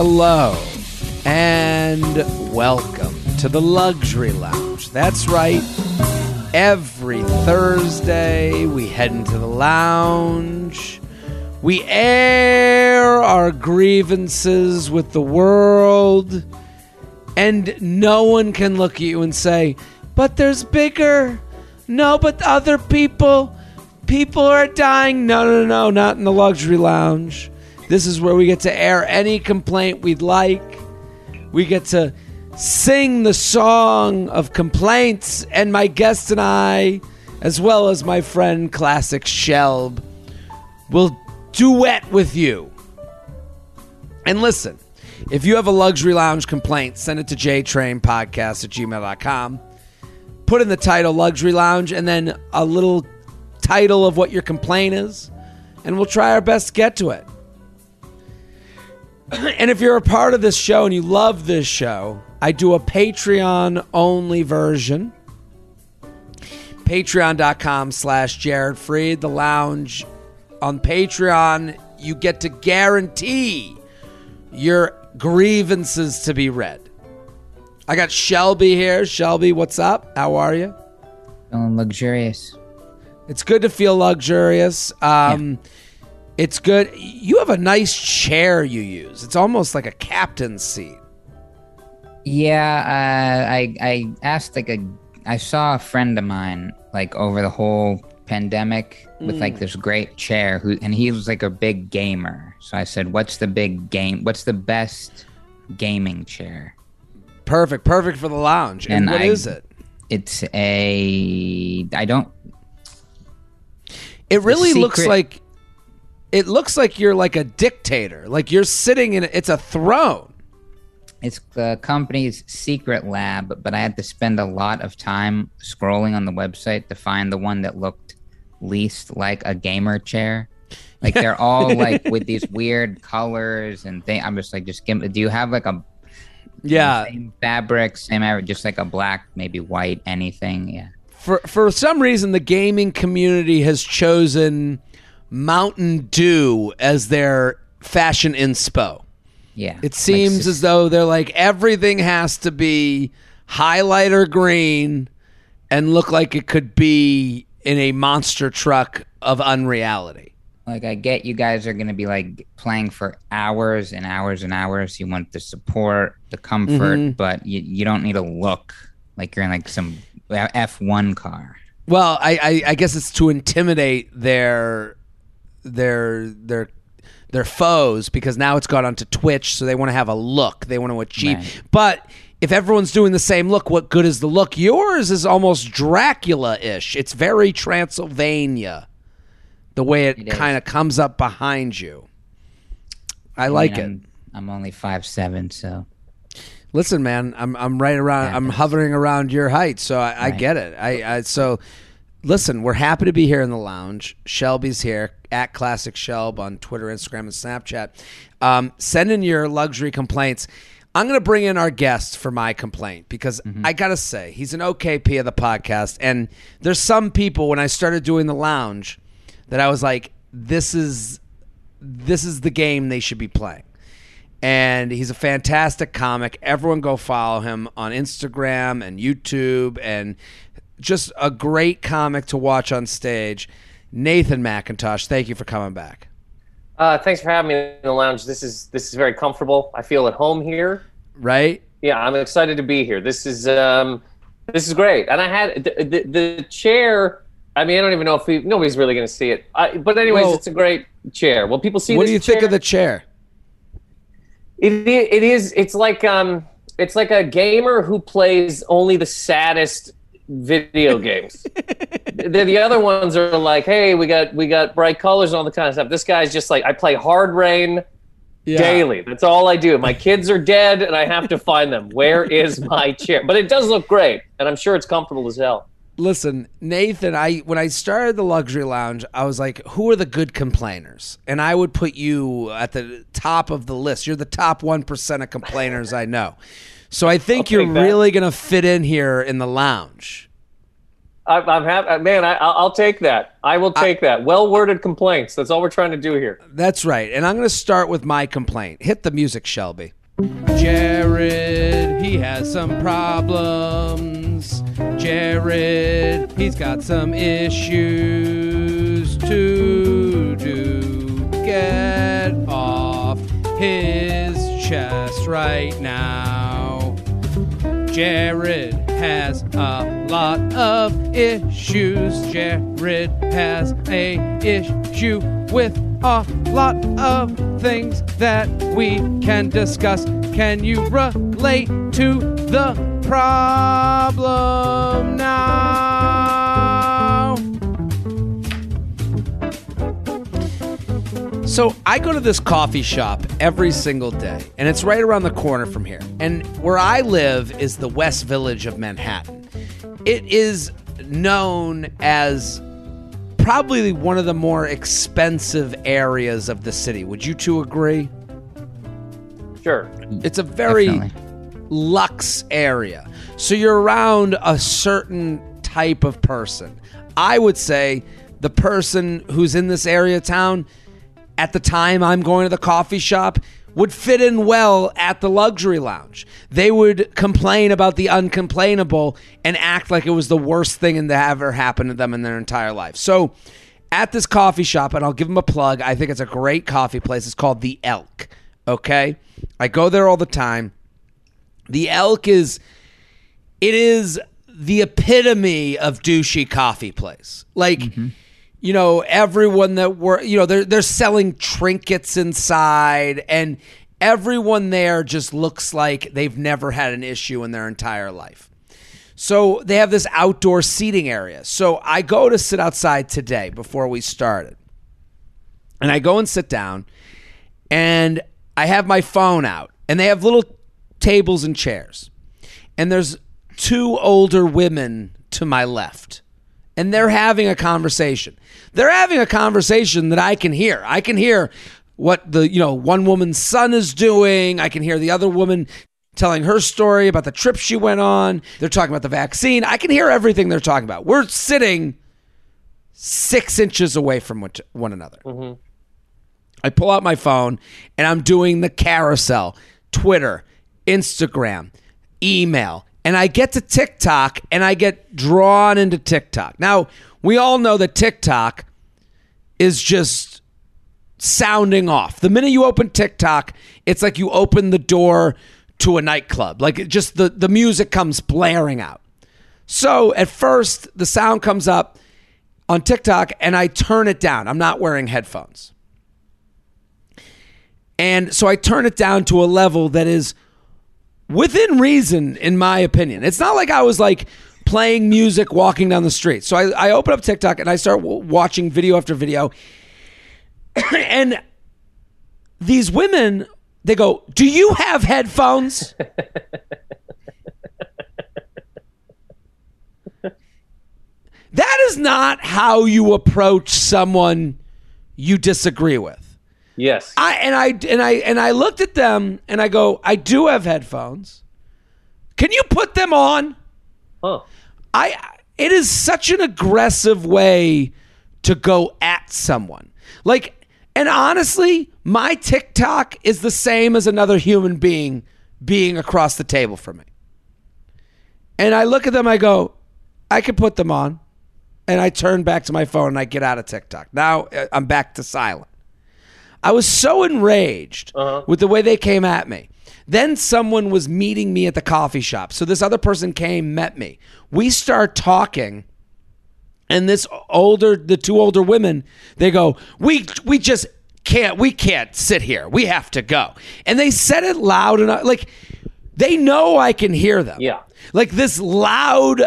Hello and welcome to the Luxury Lounge. That's right. Every Thursday we head into the lounge. We air our grievances with the world. And no one can look at you and say, but there's bigger. No, but other people. People are dying. No, not in the Luxury Lounge. This is where we get to air any complaint we'd like. We get to sing the song of complaints, and my guest and I, as well as my friend Classic Shelb, will duet with you. And listen, if you have a Luxury Lounge complaint, send it to JTrainPodcast@gmail.com. Put in the title Luxury Lounge and then a little title of what your complaint is, and we'll try our best to get to it. And if you're a part of this show and you love this show, I do a Patreon-only version. Patreon.com/Jared Freid. The lounge on Patreon, you get to guarantee your grievances to be read. I got Shelby here. Shelby, what's up? How are you? Feeling luxurious. It's good to feel luxurious. Yeah. It's good. You have a nice chair you use. It's almost like a captain's seat. Yeah, I asked I saw a friend of mine like over the whole pandemic with like this great chair, and he was like a big gamer. So I said, what's the best gaming chair? Perfect for the lounge. And what is it? It's It looks like you're like a dictator. Like you're sitting in it's a throne. It's the company's secret lab, but I had to spend a lot of time scrolling on the website to find the one that looked least like a gamer chair. Like they're all like with these weird colors and things. I'm just like, do you have like a same fabric, just like a black, maybe white, anything? Yeah. For some reason, the gaming community has chosen Mountain Dew as their fashion inspo. Yeah. It seems as though they're like, everything has to be highlighter green and look like it could be in a monster truck of unreality. Like, I get you guys are going to be like playing for hours and hours and hours. You want the support, the comfort, but you don't need to look like you're in like some F1 car. Well, I guess it's to intimidate their foes, because now it's gone onto Twitch, so they want to have a look. They want to achieve. Right. But if everyone's doing the same look, what good is the look? Yours is almost Dracula-ish. It's very Transylvania, the way it kind of comes up behind you. I'm only 5'7", so. Listen, man, I'm right around. Yeah, I'm hovering around your height, so I get it. Listen, we're happy to be here in the lounge. Shelby's here, at Classic Shelb on Twitter, Instagram, and Snapchat. Send in your luxury complaints. I'm going to bring in our guest for my complaint, because I got to say, he's an OKP of the podcast. And there's some people, when I started doing the lounge, that I was like, this is the game they should be playing. And he's a fantastic comic. Everyone go follow him on Instagram and YouTube, and just a great comic to watch on stage. Nathan Macintosh, thank you for coming back. Thanks for having me in the lounge. This is very comfortable. I feel at home here. Right? Yeah, I'm excited to be here. This is great. And I had the chair. I mean, I don't even know if nobody's really going to see it. But anyways, it's a great chair. Will people see this chair? What do you think of the chair? It's like a gamer who plays only the saddest video games. The other ones are like, hey, we got bright colors and all the kind of stuff. This guy's just like, I play Hard Rain daily. That's all I do. My kids are dead and I have to find them. Where is my chair? But it does look great, and I'm sure it's comfortable as hell. Listen, Nathan, when I started the Luxury Lounge, I was like, who are the good complainers? And I would put you at the top of the list. You're the top 1% of complainers I know. So I think you're really going to fit in here in the lounge. I'm happy, man. I'll take that. I will take that. Well-worded complaints. That's all we're trying to do here. That's right. And I'm going to start with my complaint. Hit the music, Shelby. Jared, he has some problems. Jared, he's got some issues to do. Get off his chest right now. Jared has a lot of issues. Jared has a issue with a lot of things that we can discuss. Can you relate to the problem now? So I go to this coffee shop every single day, and it's right around the corner from here. And where I live is the West Village of Manhattan. It is known as probably one of the more expensive areas of the city. Would you two agree? Sure. It's a very luxe area. So you're around a certain type of person. I would say the person who's in this area of town at the time I'm going to the coffee shop would fit in well at the luxury lounge. They would complain about the uncomplainable and act like it was the worst thing that ever happened to them in their entire life. So at this coffee shop, and I'll give them a plug, I think it's a great coffee place. It's called The Elk, okay? I go there all the time. The Elk is the epitome of douchey coffee place. Like, you know, everyone that were, you know, they're selling trinkets inside, and everyone there just looks like they've never had an issue in their entire life. So they have this outdoor seating area. So I go to sit outside today before we started, and I go and sit down, and I have my phone out, and they have little tables and chairs, and there's two older women to my left. And they're having a conversation. They're having a conversation that I can hear. I can hear what the, you know, one woman's son is doing. I can hear the other woman telling her story about the trip she went on. They're talking about the vaccine. I can hear everything they're talking about. We're sitting 6 inches away from one another. Mm-hmm. I pull out my phone and I'm doing the carousel, Twitter, Instagram, email. And I get to TikTok, and I get drawn into TikTok. Now, we all know that TikTok is just sounding off. The minute you open TikTok, it's like you open the door to a nightclub. Like, it just the music comes blaring out. So at first, the sound comes up on TikTok, and I turn it down. I'm not wearing headphones. And so I turn it down to a level that is within reason, in my opinion. It's not like I was like playing music walking down the street. So I open up TikTok and I start watching video after video. And these women, they go, "Do you have headphones?" That is not how you approach someone you disagree with. Yes. I looked at them and I go, "I do have headphones. Can you put them on?" Huh. It is such an aggressive way to go at someone. Like, and honestly, my TikTok is the same as another human being being across the table from me. And I look at them, I go, "I could put them on." And I turn back to my phone and I get out of TikTok. Now I'm back to silent. I was so enraged with the way they came at me. Then someone was meeting me at the coffee shop. So this other person came, met me. We start talking, and the two older women, they go, "We just can't. We can't sit here. We have to go." And they said it loud enough, like they know I can hear them. Yeah, like this loud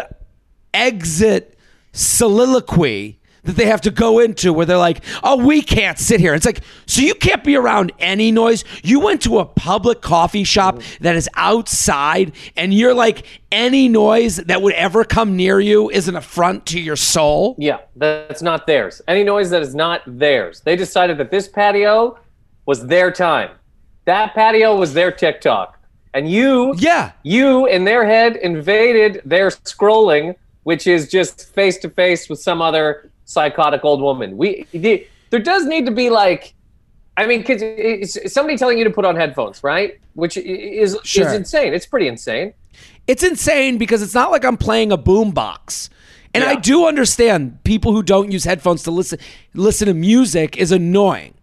exit soliloquy that they have to go into where they're like, "Oh, we can't sit here." It's like, so you can't be around any noise. You went to a public coffee shop that is outside, and you're like, any noise that would ever come near you is an affront to your soul. Yeah, that's not theirs. Any noise that is not theirs. They decided that this patio was their time. That patio was their TikTok. And you in their head invaded their scrolling which is just face to face with some other psychotic old woman. There does need to be like, I mean, cause it's somebody telling you to put on headphones, right? Which is, sure, is insane. It's pretty insane. It's insane because it's not like I'm playing a boombox. And yeah, I do understand people who don't use headphones to listen to music is annoying.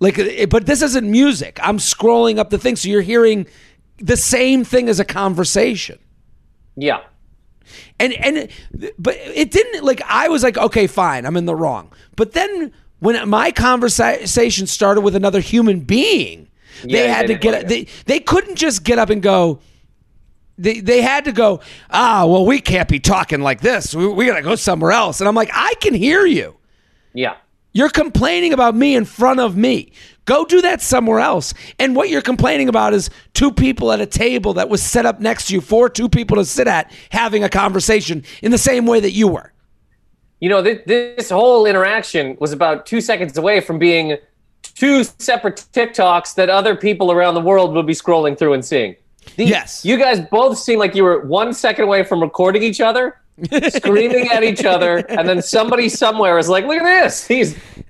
Like, but this isn't music. I'm scrolling up the thing, so you're hearing the same thing as a conversation. Yeah. But it didn't, like, I was like, okay, fine, I'm in the wrong. But then when my conversation started with another human being, they couldn't just get up and go, they had to go, well, we can't be talking like this. We got to go somewhere else. And I'm like, I can hear you. Yeah. You're complaining about me in front of me. Go do that somewhere else. And what you're complaining about is two people at a table that was set up next to you for two people to sit at having a conversation in the same way that you were. You know, this whole interaction was about 2 seconds away from being two separate TikToks that other people around the world would be scrolling through and seeing. Yes. You guys both seem like you were 1 second away from recording each other, screaming at each other, and then somebody somewhere is like, look at this.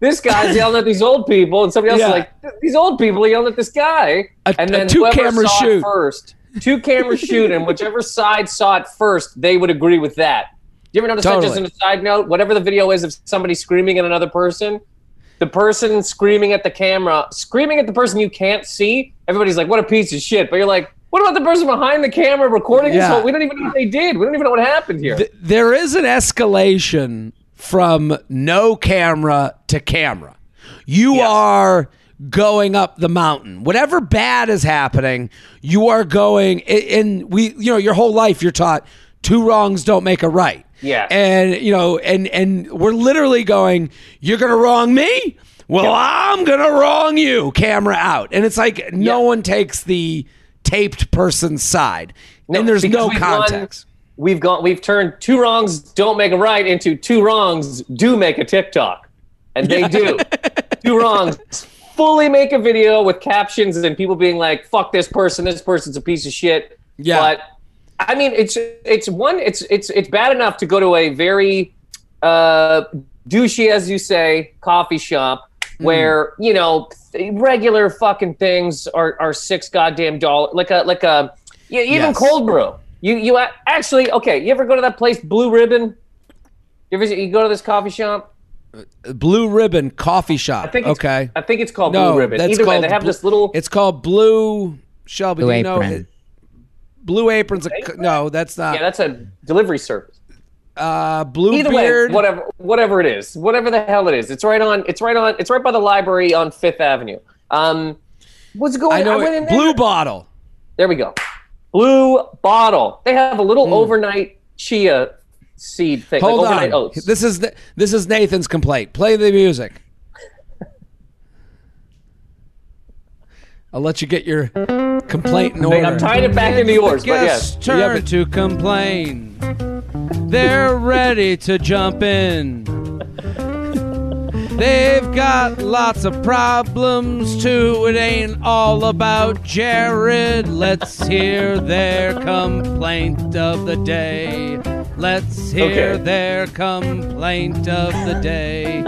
This guy's yelling at these old people, and somebody else is like, these old people are yelling at this guy. And then whoever saw it first, two cameras shoot, and whichever side saw it first, they would agree with that. Do you ever notice that, just on a side note? Whatever the video is of somebody screaming at another person, the person screaming at the camera, screaming at the person you can't see, everybody's like, what a piece of shit. But you're like, what about the person behind the camera recording this? Whole, we don't even know what they did. We don't even know what happened here. There is an escalation from no camera to camera. You are going up the mountain. Whatever bad is happening, you are going. And your whole life you're taught two wrongs don't make a right. Yeah. And and we're literally going, you're going to wrong me? Well, I'm going to wrong you. Camera out. And it's like no one takes the taped person's side, and there's no context. We've turned two wrongs don't make a right into two wrongs do make a TikTok, and they do. Two wrongs fully make a video with captions and people being like, "Fuck this person. This person's a piece of shit." Yeah, but I mean, it's bad enough to go to a very douchey, as you say, coffee shop where regular fucking things are $6 goddamn, like a even cold brew. You actually, okay, you ever go to that place Blue Ribbon? You go to this coffee shop? Blue Ribbon coffee shop. I think it's called Blue Ribbon. Either way, they have this little, it's called Blue Shelby. Blue Apron. Blue Apron's Apron? No, that's not. Yeah, that's a delivery service. Bluebeard, whatever it is, whatever the hell it is, it's right by the library on Fifth Avenue. What's going on? I went in there. Blue Bottle. There we go. Blue Bottle. They have a little overnight chia seed thing. Hold like overnight on. Oats. This is Nathan's complaint. Play the music. I'll let you get your complaint in order. I'm tying it back into yours, but yes. Turn to complain. They're ready to jump in. They've got lots of problems too. It ain't all about Jared. Let's hear their complaint of the day. Let's hear their complaint of the day.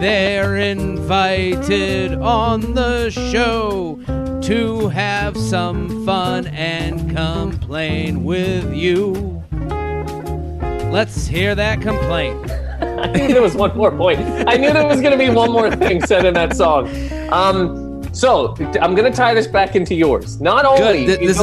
They're invited on the show to have some fun and complain with you. Let's hear that complaint. I knew there was one more point. I knew there was going to be one more thing said in that song. So I'm going to tie this back into yours. Not only this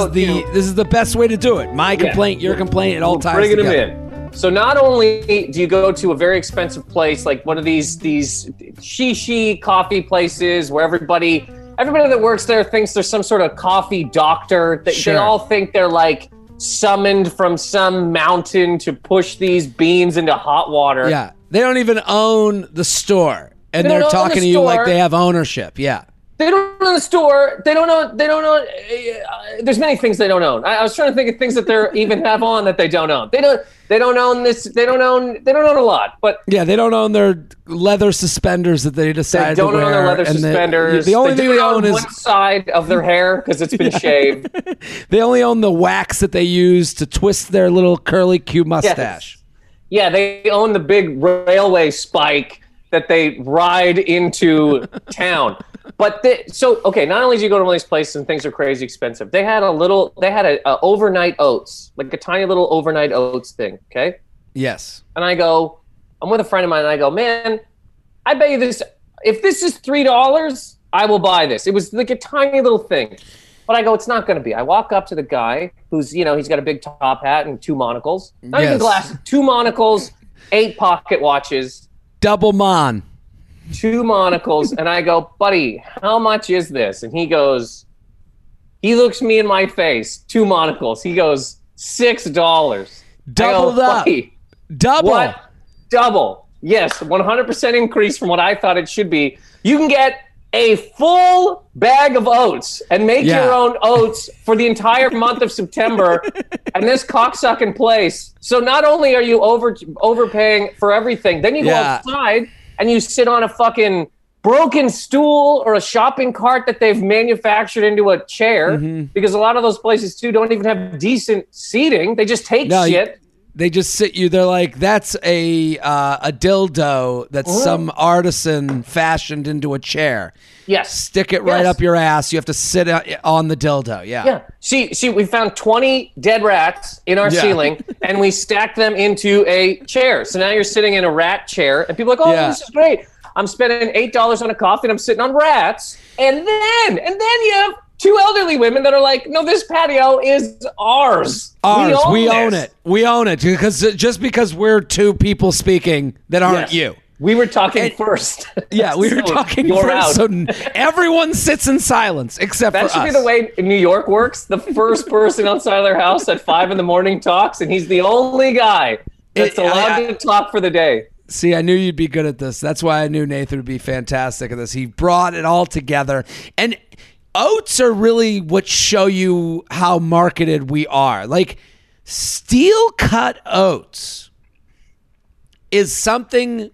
is the best way to do it. My complaint, your complaint, it all ties bringing together. Bringing them in. So not only do you go to a very expensive place like one of these shishi coffee places where everybody that works there thinks there's some sort of coffee doctor. They all think they're like summoned from some mountain to push these beans into hot water. Yeah, they don't even own the store, and they're talking to you like they have ownership. Yeah, they don't own the store. They don't own. There's many things they don't own. I was trying to think of things that they even have on that they don't own. They don't own this. They don't own a lot. But yeah, they don't own their leather suspenders that they decided to wear. They don't own their leather suspenders. The only thing they own is one side of their hair because it's been shaved. They only own the wax that they use to twist their little curly Q mustache. Yes. Yeah, they own the big railway spike that they ride into town. But okay, not only do you go to one of these places and things are crazy expensive, they had a overnight oats, like a tiny little overnight oats thing. Okay. Yes. And I'm with a friend of mine, and I go, man, I bet you this. If this is $3, I will buy this. It was like a tiny little thing, but I go, it's not going to be. I walk up to the guy who's, he's got a big top hat and two monocles, not even glasses, two monocles, 8 pocket watches, double mon, two monocles, and I go, buddy, how much is this? And he goes, he looks me in my face, two monocles. He goes, $6. Double that. Double. What? Double. Yes, 100% increase from what I thought it should be. You can get a full bag of oats and make your own oats for the entire month of September and this cocksucking place. So not only are you overpaying for everything, then you go outside and you sit on a fucking broken stool or a shopping cart that they've manufactured into a chair, because a lot of those places, too, don't even have decent seating. They just take shit. They just sit you. They're like, that's a dildo that some artisan fashioned into a chair. Yes. Stick it right up your ass. You have to sit on the dildo. Yeah. Yeah. See, we found 20 dead rats in our ceiling, and we stacked them into a chair. So now you're sitting in a rat chair, and people are like, oh, this is great. I'm spending $8 on a coffee, and I'm sitting on rats. And then you have two elderly women that are like, no, this patio is ours. We own it. Because just because we're two people speaking that aren't you. We were talking first. Yeah, we were talking first. Out. So everyone sits in silence except for us. That should be the way New York works. The first person outside of their house at 5 a.m. talks, and he's the only guy that's allowed to talk for the day. See, I knew you'd be good at this. That's why I knew Nathan would be fantastic at this. He brought it all together. And oats are really what show you how marketed we are. Like, steel cut oats is something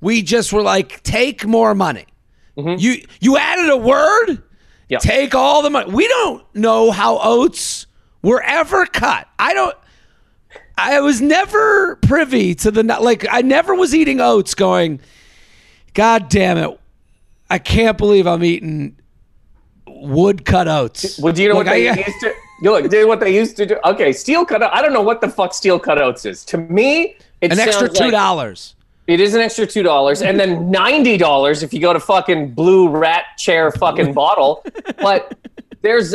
we just were like, take more money. You added a word, take all the money. We don't know how oats were ever cut. I was never privy to I never was eating oats going, God damn it, I can't believe I'm eating wood-cut oats. Well, do you know what they used to do? Okay, steel-cut oats. I don't know what the fuck steel-cut oats is. To me, it sounds like... An extra $2. It is an extra $2. And then $90 if you go to fucking Blue Rat Chair fucking Bottle. But there's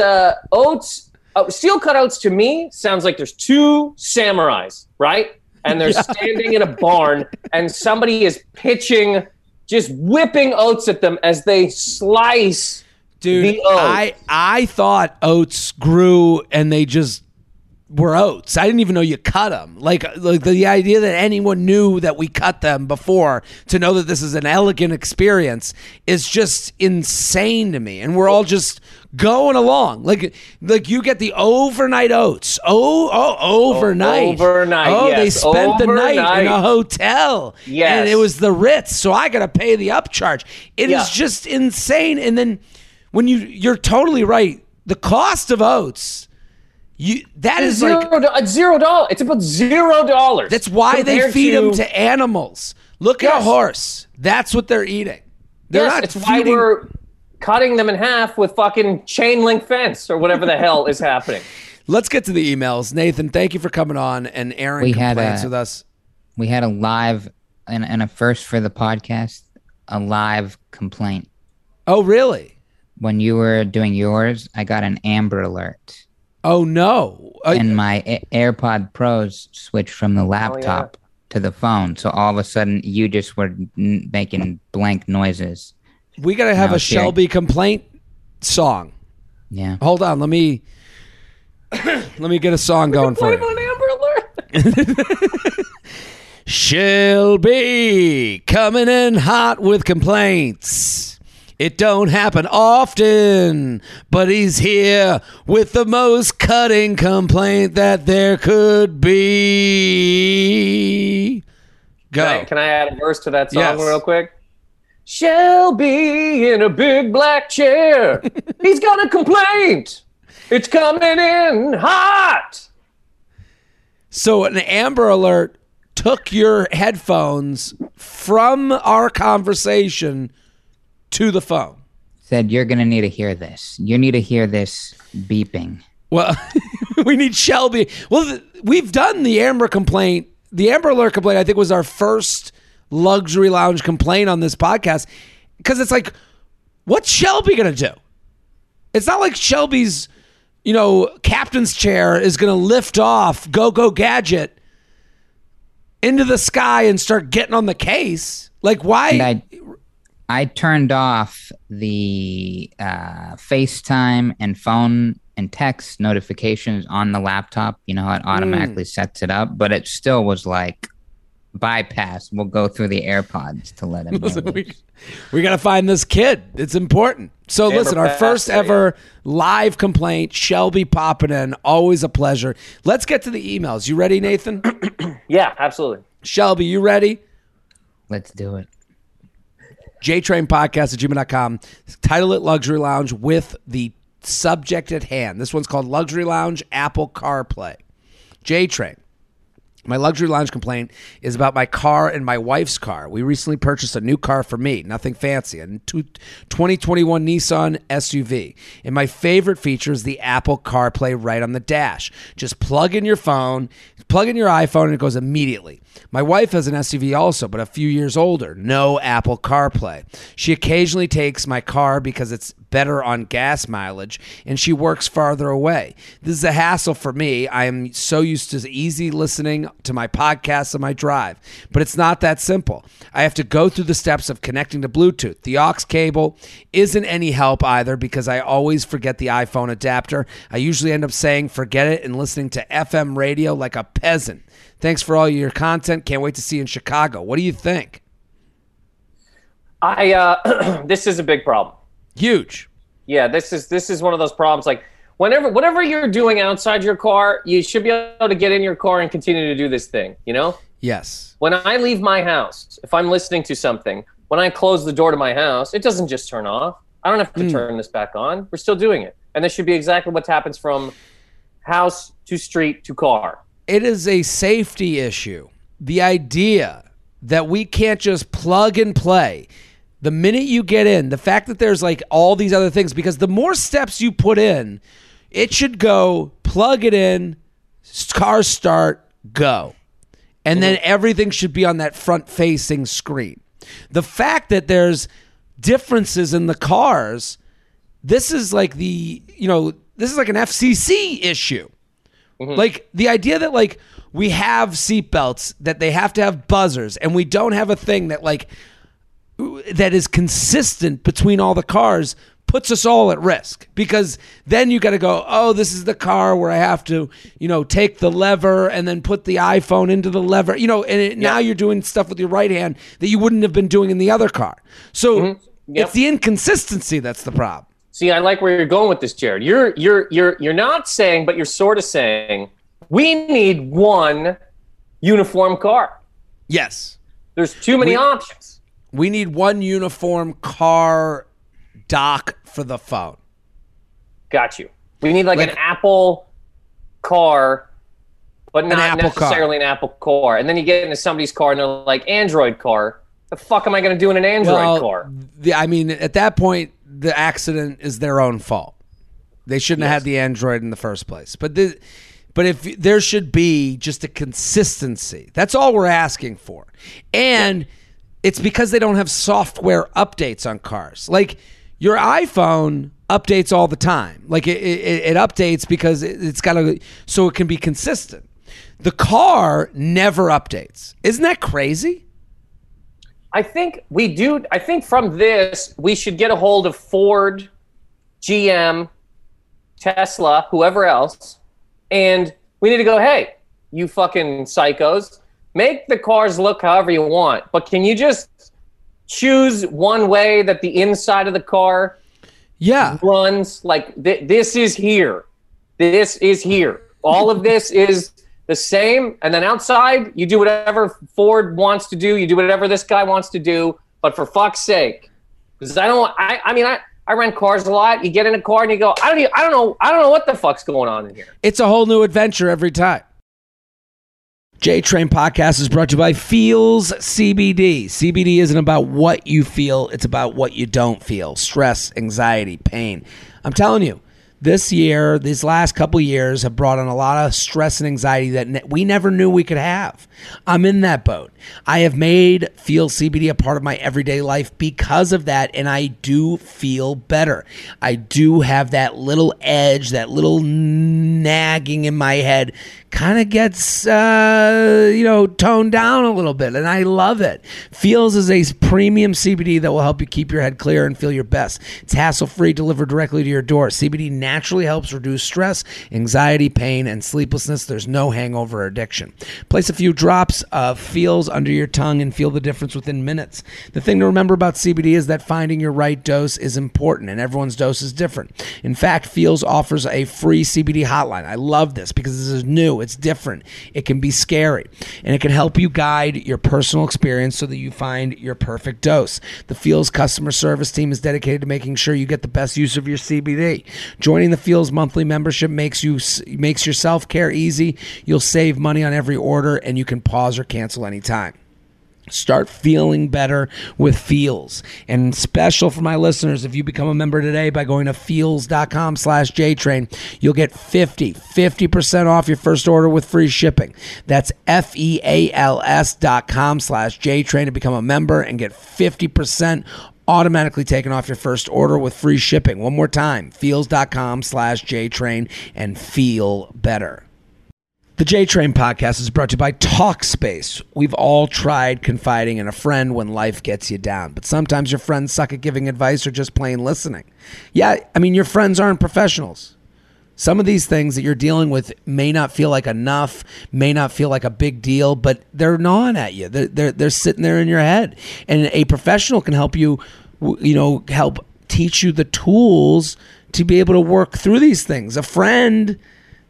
oats... steel cutouts to me sounds like there's two samurais, right? And they're standing in a barn, and somebody is pitching, just whipping oats at them as they slice the oats. I thought oats grew and they just were oats. I didn't even know you cut them. Like the idea that anyone knew that we cut them before, to know that this is an elegant experience, is just insane to me. And we're all just going along. Like you get the overnight oats. Overnight. Oh, yes. They spent the night in a hotel. Yes. And it was the Ritz, so I got to pay the upcharge. It is just insane. And then when you're totally right, the cost of oats... $0. It's about $0. That's why they feed them to animals. Look at a horse. That's what they're eating. Why we're cutting them in half with fucking chain link fence or whatever the hell is happening. Let's get to the emails. Nathan, thank you for coming on and airing complaints with us. We had a live and a first for the podcast, a live complaint. Oh, really? When you were doing yours, I got an Amber Alert. Oh, no. And my AirPod Pros switched from the laptop to the phone. So all of a sudden, you just were making blank noises. We got to have a Shelby complaint song. Yeah. Hold on. Let me get a song going for you. An Amber Alert. Shelby coming in hot with complaints. It don't happen often, but he's here with the most cutting complaint that there could be. Go. Can I add a verse to that song real quick? Shelby in a big black chair. He's got a complaint. It's coming in hot. So an Amber Alert took your headphones from our conversation to the phone. Said, you're going to need to hear this. You need to hear this beeping. Well, we need Shelby. Well, we've done the Amber complaint. The Amber Alert complaint, I think, was our first luxury lounge complaint on this podcast. Because it's like, what's Shelby going to do? It's not like Shelby's, you know, captain's chair is going to lift off Go-Go Gadget into the sky and start getting on the case. Like, why? I turned off the FaceTime and phone and text notifications on the laptop. You know how it automatically sets it up, but it still was like, bypass. We'll go through the AirPods to let him know. We got to find this kid. It's important. So Amber, listen, our first ever live complaint, Shelby popping in. Always a pleasure. Let's get to the emails. You ready, Nathan? Yeah, absolutely. Shelby, you ready? Let's do it. JTrainPodcast@gmail.com. Title it Luxury Lounge with the subject at hand. This one's called Luxury Lounge Apple CarPlay. JTrain. My luxury lounge complaint is about my car and my wife's car. We recently purchased a new car for me, nothing fancy, a 2021 Nissan SUV. And my favorite feature is the Apple CarPlay right on the dash. Just plug in your phone, plug in your iPhone, and it goes immediately. My wife has an SUV also, but a few years older. No Apple CarPlay. She occasionally takes my car because it's better on gas mileage, and she works farther away. This is a hassle for me. I am so used to easy listening to my podcasts on my drive, but it's not that simple. I have to go through the steps of connecting to Bluetooth. The aux cable isn't any help either because I always forget the iPhone adapter. I usually end up saying forget it and listening to FM radio like a peasant. Thanks for all your content. Can't wait to see you in Chicago. What do you think? This is a big problem. Huge. Yeah, this is one of those problems. Like, whatever you're doing outside your car, you should be able to get in your car and continue to do this thing, you know? Yes. When I leave my house, if I'm listening to something, when I close the door to my house, it doesn't just turn off. I don't have to turn this back on. We're still doing it. And this should be exactly what happens from house to street to car. It is a safety issue. The idea that we can't just plug and play. The minute you get in, the fact that there's like all these other things, because the more steps you put in, it should go, plug it in, car start, go. And then everything should be on that front-facing screen. The fact that there's differences in the cars, this is like an FCC issue. Mm-hmm. Like the idea that like we have seatbelts, that they have to have buzzers, and we don't have a thing that like that is consistent between all the cars puts us all at risk, because then you got to go, oh, this is the car where I have to, you know, take the lever and then put the iPhone into the lever, you know, and now you're doing stuff with your right hand that you wouldn't have been doing in the other car. So It's the inconsistency that's the problem. See, I like where you're going with this, Jared. You're not saying, but you're sort of saying we need one uniform car. Yes. There's too many options. We need one uniform car dock for the phone. Got you. We need like an Apple car, but not necessarily an Apple car. And then you get into somebody's car and they're like, Android car. The fuck am I going to do in an Android car? At that point, the accident is their own fault. They shouldn't have had the Android in the first place. But if there should be just a consistency. That's all we're asking for. And it's because they don't have software updates on cars. Like your iPhone updates all the time. Like it updates because it's got to, so it can be consistent. The car never updates. Isn't that crazy? I think from this, we should get a hold of Ford, GM, Tesla, whoever else. And we need to go, hey, you fucking psychos. Make the cars look however you want, but can you just choose one way that the inside of the car runs? Like, this is here. This is here. All of this is the same. And then outside, you do whatever Ford wants to do. You do whatever this guy wants to do. But for fuck's sake, because I rent cars a lot. You get in a car and you go, I don't know what the fuck's going on in here. It's a whole new adventure every time. JTrain Podcast is brought to you by Feels CBD. CBD isn't about what you feel, it's about what you don't feel. Stress, anxiety, pain. I'm telling you, this year, these last couple years have brought on a lot of stress and anxiety that we never knew we could have. I'm in that boat. I have made Feels CBD a part of my everyday life because of that, and I do feel better. I do have that little edge, that little nagging in my head kind of gets, toned down a little bit, and I love it. Feels is a premium CBD that will help you keep your head clear and feel your best. It's hassle-free, delivered directly to your door. CBD naturally helps reduce stress, anxiety, pain, and sleeplessness. There's no hangover or addiction. Place a few drops of Feels under your tongue and feel the difference within minutes. The thing to remember about CBD is that finding your right dose is important, and everyone's dose is different. In fact, Feels offers a free CBD hotline. I love this because this is new. It's different. It can be scary, and it can help you guide your personal experience so that you find your perfect dose. The Feels customer service team is dedicated to making sure you get the best use of your CBD. Joining the Feels monthly membership makes your self-care easy. You'll save money on every order, and you can pause or cancel anytime. Start feeling better with Feels. And special for my listeners, if you become a member today by going to feels.com/JTrain, you'll get 50% off your first order with free shipping. That's feals.com/JTrain to become a member and get 50% automatically taken off your first order with free shipping. One more time, feels.com/JTrain and feel better. The JTrain Podcast is brought to you by Talkspace. We've all tried confiding in a friend when life gets you down, but sometimes your friends suck at giving advice or just plain listening. Yeah, I mean, your friends aren't professionals. Some of these things that you're dealing with may not feel like enough, may not feel like a big deal, but they're gnawing at you. They're sitting there in your head. And a professional can help you, help teach you the tools to be able to work through these things. A friend,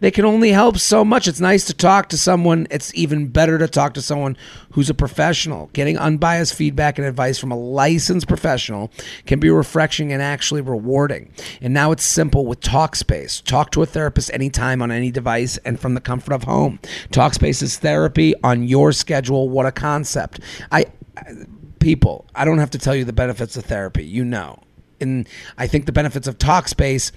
they can only help so much. It's nice to talk to someone. It's even better to talk to someone who's a professional. Getting unbiased feedback and advice from a licensed professional can be refreshing and actually rewarding. And now it's simple with Talkspace. Talk to a therapist anytime on any device and from the comfort of home. Talkspace is therapy on your schedule. What a concept. People, I don't have to tell you the benefits of therapy. You know. And I think the benefits of Talkspace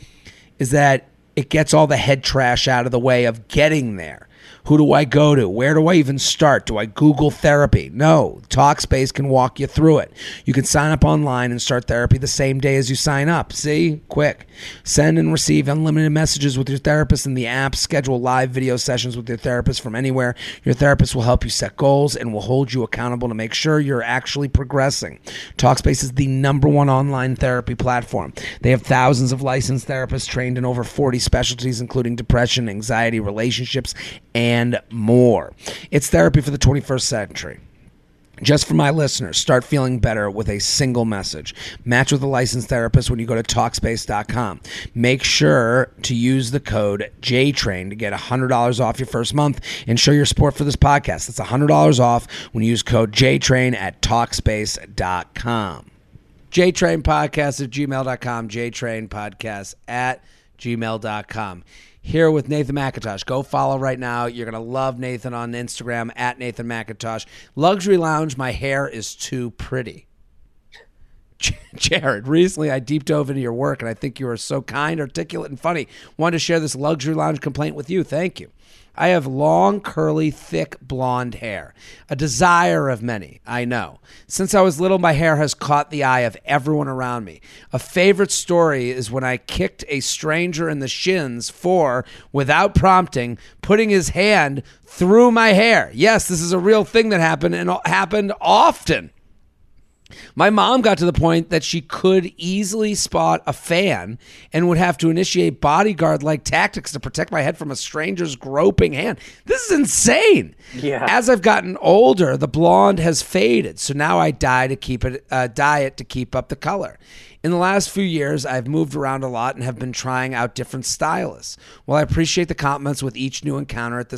is that it gets all the head trash out of the way of getting there. Who do I go to? Where do I even start? Do I Google therapy? No. Talkspace can walk you through it. You can sign up online and start therapy the same day as you sign up. See? Quick. Send and receive unlimited messages with your therapist in the app. Schedule live video sessions with your therapist from anywhere. Your therapist will help you set goals and will hold you accountable to make sure you're actually progressing. Talkspace is the #1 online therapy platform. They have thousands of licensed therapists trained in over 40 specialties, including depression, anxiety, relationships, and more. It's therapy for the 21st century. Just for my listeners, start feeling better with a single message. Match with a licensed therapist when you go to Talkspace.com. Make sure to use the code JTrain to get $100 off your first month and show your support for this podcast. That's $100 off when you use code JTrain at Talkspace.com. JTrainPodcast@gmail.com. JTrainPodcast@gmail.com. Here with Nathan Macintosh. Go follow right now. You're going to love Nathan on Instagram, at Nathan Macintosh. Luxury Lounge, my hair is too pretty. Jared, recently I deep dove into your work, and I think you are so kind, articulate, and funny. Wanted to share this Luxury Lounge complaint with you. Thank you. I have long, curly, thick, blonde hair, a desire of many, I know. Since I was little, my hair has caught the eye of everyone around me. A favorite story is when I kicked a stranger in the shins for, without prompting, putting his hand through my hair. Yes, this is a real thing that happened, and happened often. My mom got to the point that she could easily spot a fan and would have to initiate bodyguard-like tactics to protect my head from a stranger's groping hand. This is insane. Yeah. As I've gotten older, the blonde has faded, so now I dye it to keep up the color. In the last few years, I've moved around a lot and have been trying out different stylists. While I appreciate the compliments with each new encounter at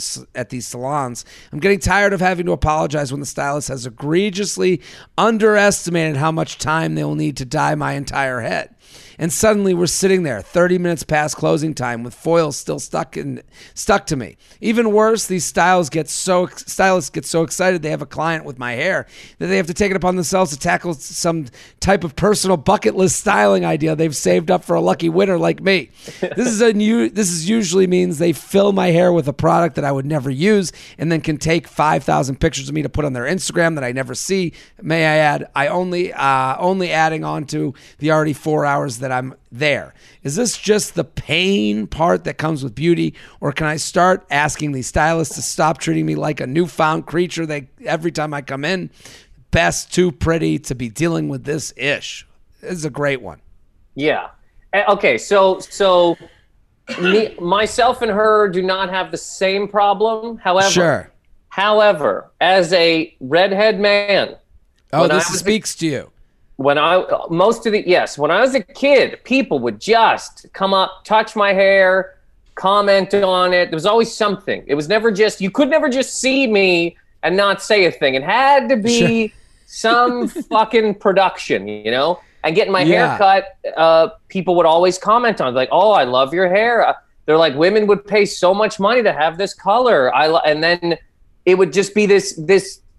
these salons, I'm getting tired of having to apologize when the stylist has egregiously underestimated how much time they will need to dye my entire head. And suddenly we're sitting there 30 minutes past closing time with foils still stuck to me. Even worse, these stylists get so excited they have a client with my hair that they have to take it upon themselves to tackle some type of personal bucket list styling idea they've saved up for a lucky winner like me. This usually means they fill my hair with a product that I would never use and then can take 5,000 pictures of me to put on their Instagram that I never see. May I add, I only adding on to the already 4 hours that I'm there. Is this just the pain part that comes with beauty, or can I start asking these stylists to stop treating me like a newfound creature every time I come in? Best too pretty to be dealing with this ish. This is a great one. Yeah. Okay, so me, myself and her do not have the same problem. However, as a redhead man, this speaks to you. When I was a kid, people would just come up, touch my hair, comment on it. There was always something. It was never just, you could never just see me and not say a thing. It had to be some fucking production, you know? And getting my hair cut, people would always comment on it. Like, oh, I love your hair. They're like, women would pay so much money to have this color. And then it would just be this,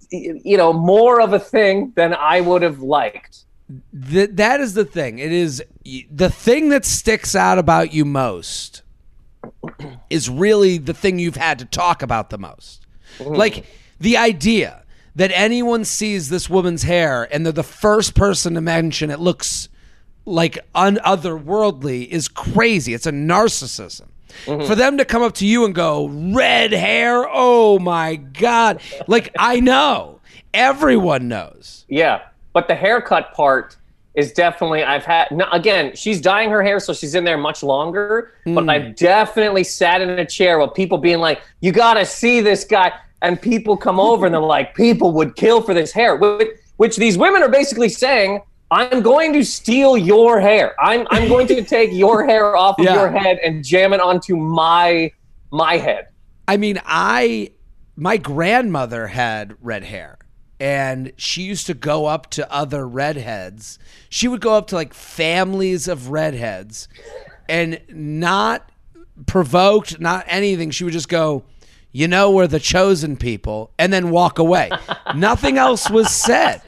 you know, more of a thing than I would have liked. That is the thing. It is the thing that sticks out about you most is really the thing you've had to talk about the most. Like the idea that anyone sees this woman's hair and they're the first person to mention it looks like otherworldly is crazy. It's a narcissism. Mm-hmm. For them to come up to you and go, red hair, oh my God. Like, I know. Everyone knows. Yeah, but the haircut part is definitely, again, she's dyeing her hair, so she's in there much longer, but I've definitely sat in a chair with people being like, you got to see this guy. And people come over and they're like, people would kill for this hair, which these women are basically saying, I'm going to steal your hair. I'm going to take your hair off of your head and jam it onto my head. I mean, my grandmother had red hair, and she used to go up to other redheads. She would go up to like families of redheads and not provoked, not anything. She would just go, you know, we're the chosen people, and then walk away. Nothing else was said.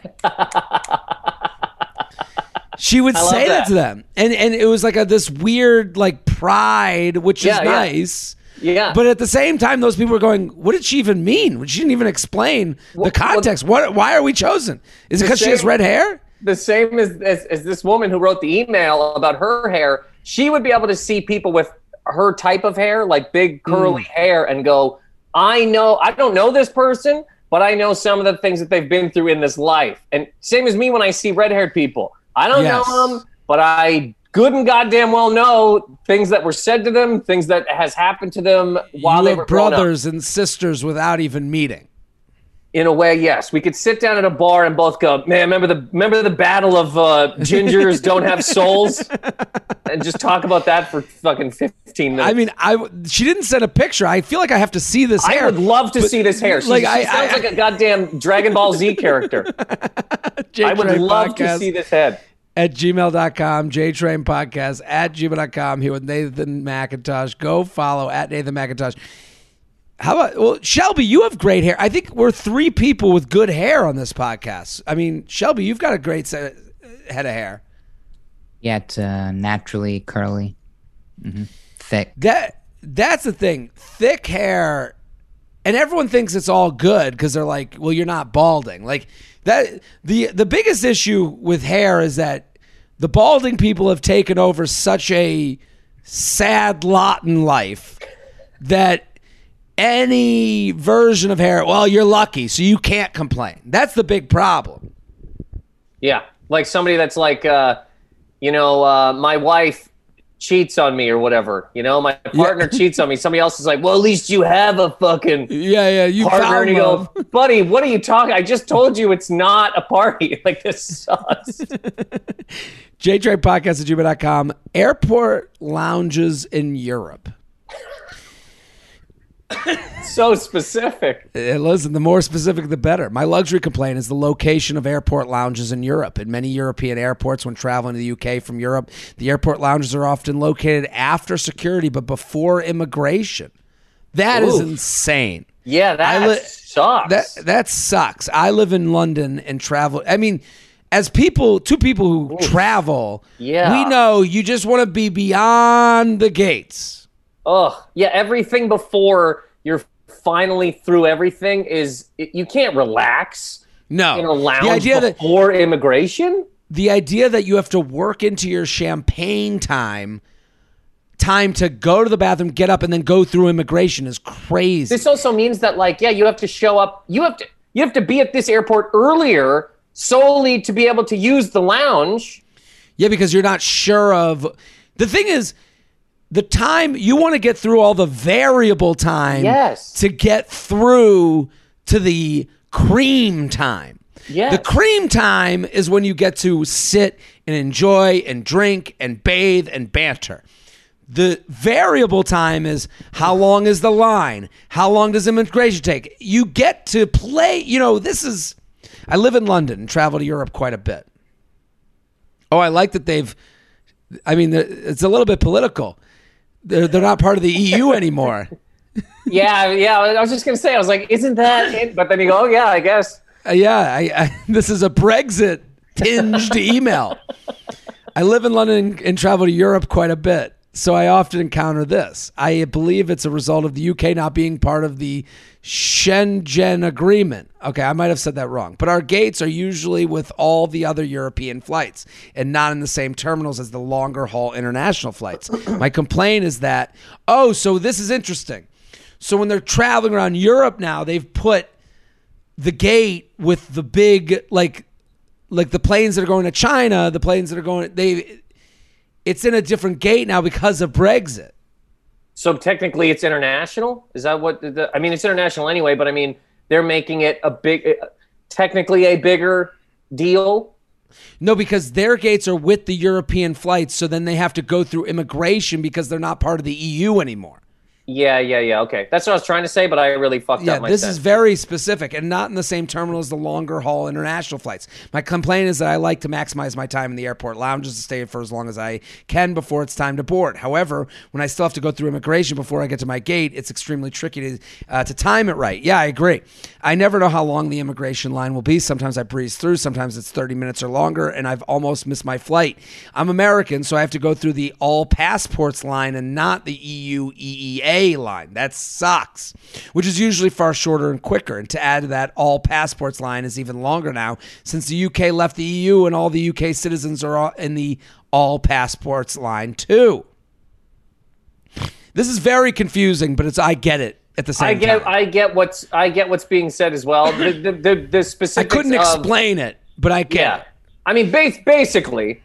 She would say that to them. And it was like this weird like pride, which is nice. Yeah. But at the same time, those people were going, what did she even mean? She didn't even explain the context. Why are we chosen? Is it because she has red hair? The same as this woman who wrote the email about her hair. She would be able to see people with her type of hair, like big curly hair, and go, I don't know this person, but I know some of the things that they've been through in this life. And same as me when I see red-haired people. I don't know them, but I good and goddamn well know things that were said to them, things that has happened to them while they were brothers and sisters without even meeting. In a way, yes. We could sit down at a bar and both go, man, remember the battle of gingers don't have souls? And just talk about that for fucking 15 minutes. I mean, she didn't send a picture. I feel like I have to see this hair. I would love to see this hair. She sounds like a goddamn Dragon Ball Z character. I would love to see this head. At gmail.com, JTrainPodcast, at gmail.com, here with Nathan Macintosh. Go follow at Nathan Macintosh. How about, Shelby, you have great hair. I think we're three people with good hair on this podcast. I mean, Shelby, you've got a great head of hair. Yeah, it's naturally curly. Mm-hmm. Thick. That's the thing. Thick hair, and everyone thinks it's all good because they're like, well, you're not balding. Like that. The biggest issue with hair is that the balding people have taken over such a sad lot in life that any version of hair, well, you're lucky, so you can't complain. That's the big problem. Yeah, like somebody that's like, my wife cheats on me or whatever. You know, my partner cheats on me. Somebody else is like, well, at least you have a fucking you partner. And you go, buddy, what are you talking? I just told you it's not a party. Like, this sucks. JTrainPodcast at gmail.com. Airport lounges in Europe. So specific. Listen, the more specific, the better. My luxury complaint is the location of airport lounges in Europe. In many European airports, when traveling to the UK from Europe, the airport lounges are often located after security, but before immigration. That is insane. Yeah, that sucks. That sucks. I live in London and travel. I mean, as people, two people who travel, we know you just want to be beyond the gates. Oh, yeah. Everything before you're finally through everything is, you can't relax. No. In a lounge before immigration. The idea that you have to work into your champagne time to go to the bathroom, get up, and then go through immigration is crazy. This also means that, like, you have to show up. You have to be at this airport earlier solely to be able to use the lounge. Yeah, because you're not sure of. The thing is, the time you want to get through all the variable time to get through to the cream time. Yes. The cream time is when you get to sit and enjoy and drink and bathe and banter. The variable time is how long is the line? How long does immigration take? You get to play. You know, this is. I live in London and travel to Europe quite a bit. Oh, I like that they've. I mean, it's a little bit political. They're not part of the EU anymore. Yeah. I was just going to say, I was like, isn't that it? But then you go, oh, yeah, I guess. This is a Brexit tinged email. I live in London and travel to Europe quite a bit. So I often encounter this. I believe it's a result of the UK not being part of the Schengen Agreement. Okay, I might have said that wrong. But our gates are usually with all the other European flights and not in the same terminals as the longer haul international flights. My complaint is that, so this is interesting. So when they're traveling around Europe now, they've put the gate with the big, like the planes that are going to China, the planes that are going, it's in a different gate now because of Brexit. So technically it's international? Is that what I mean, it's international anyway, but I mean, they're making it technically a bigger deal? No, because their gates are with the European flights, so then they have to go through immigration because they're not part of the EU anymore. Yeah. Okay. That's what I was trying to say, but I really fucked up myself. This is very specific and not in the same terminal as the longer haul international flights. My complaint is that I like to maximize my time in the airport lounges to stay for as long as I can before it's time to board. However, when I still have to go through immigration before I get to my gate, it's extremely tricky to time it right. Yeah, I agree. I never know how long the immigration line will be. Sometimes I breeze through. Sometimes it's 30 minutes or longer, and I've almost missed my flight. I'm American, so I have to go through the all passports line and not the EU EEA line. That sucks, which is usually far shorter and quicker. And to add to that, all passports line is even longer now since the UK left the EU and all the UK citizens are in the all passports line too. This is very confusing, but I get it at the same time. I get what's being said as well. The specifics. I couldn't explain it, but I get it. I mean, basically,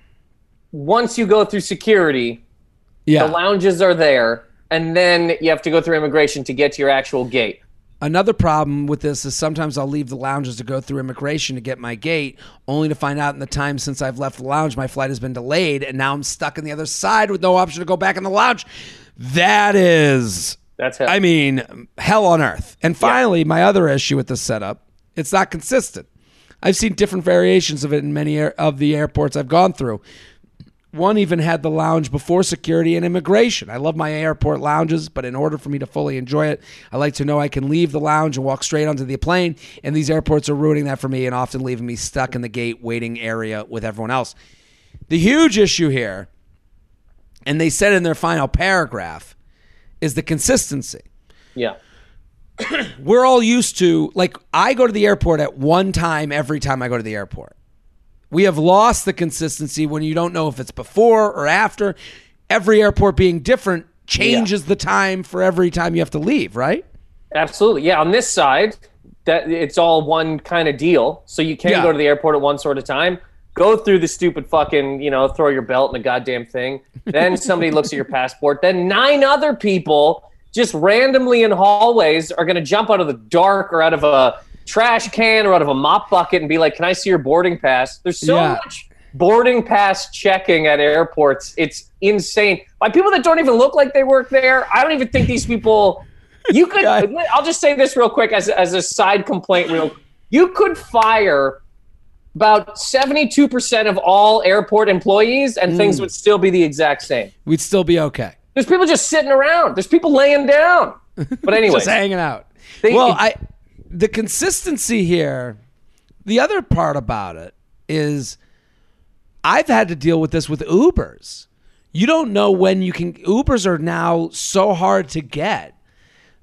once you go through security, the lounges are there. And then you have to go through immigration to get to your actual gate. Another problem with this is sometimes I'll leave the lounges to go through immigration to get my gate, only to find out in the time since I've left the lounge, my flight has been delayed, and now I'm stuck on the other side with no option to go back in the lounge. That's hell. I mean, hell on earth. And finally, my other issue with this setup, it's not consistent. I've seen different variations of it in many of the airports I've gone through. One even had the lounge before security and immigration. I love my airport lounges, but in order for me to fully enjoy it, I like to know I can leave the lounge and walk straight onto the plane, and these airports are ruining that for me and often leaving me stuck in the gate waiting area with everyone else. The huge issue here, and they said in their final paragraph, is the consistency. Yeah. We're all used to, like, I go to the airport at one time every time I go to the airport. We have lost the consistency when you don't know if it's before or after. Every airport being different changes the time for every time you have to leave, right? Absolutely. Yeah, on this side, that it's all one kind of deal. So you can go to the airport at one sort of time, go through the stupid fucking, throw your belt in the goddamn thing. Then somebody looks at your passport. Then 9 other people just randomly in hallways are going to jump out of the dark or out of a trash can or out of a mop bucket and be like, can I see your boarding pass? There's so much boarding pass checking at airports. It's insane. By people that don't even look like they work there, I don't even think these people You could, God. I'll just say this real quick as a side complaint, you could fire about 72% of all airport employees and things would still be the exact same. We'd still be okay. There's people just sitting around. There's people laying down. But anyway. Just hanging out. The consistency here, the other part about it is I've had to deal with this with Ubers. You don't know when you can. Ubers are now so hard to get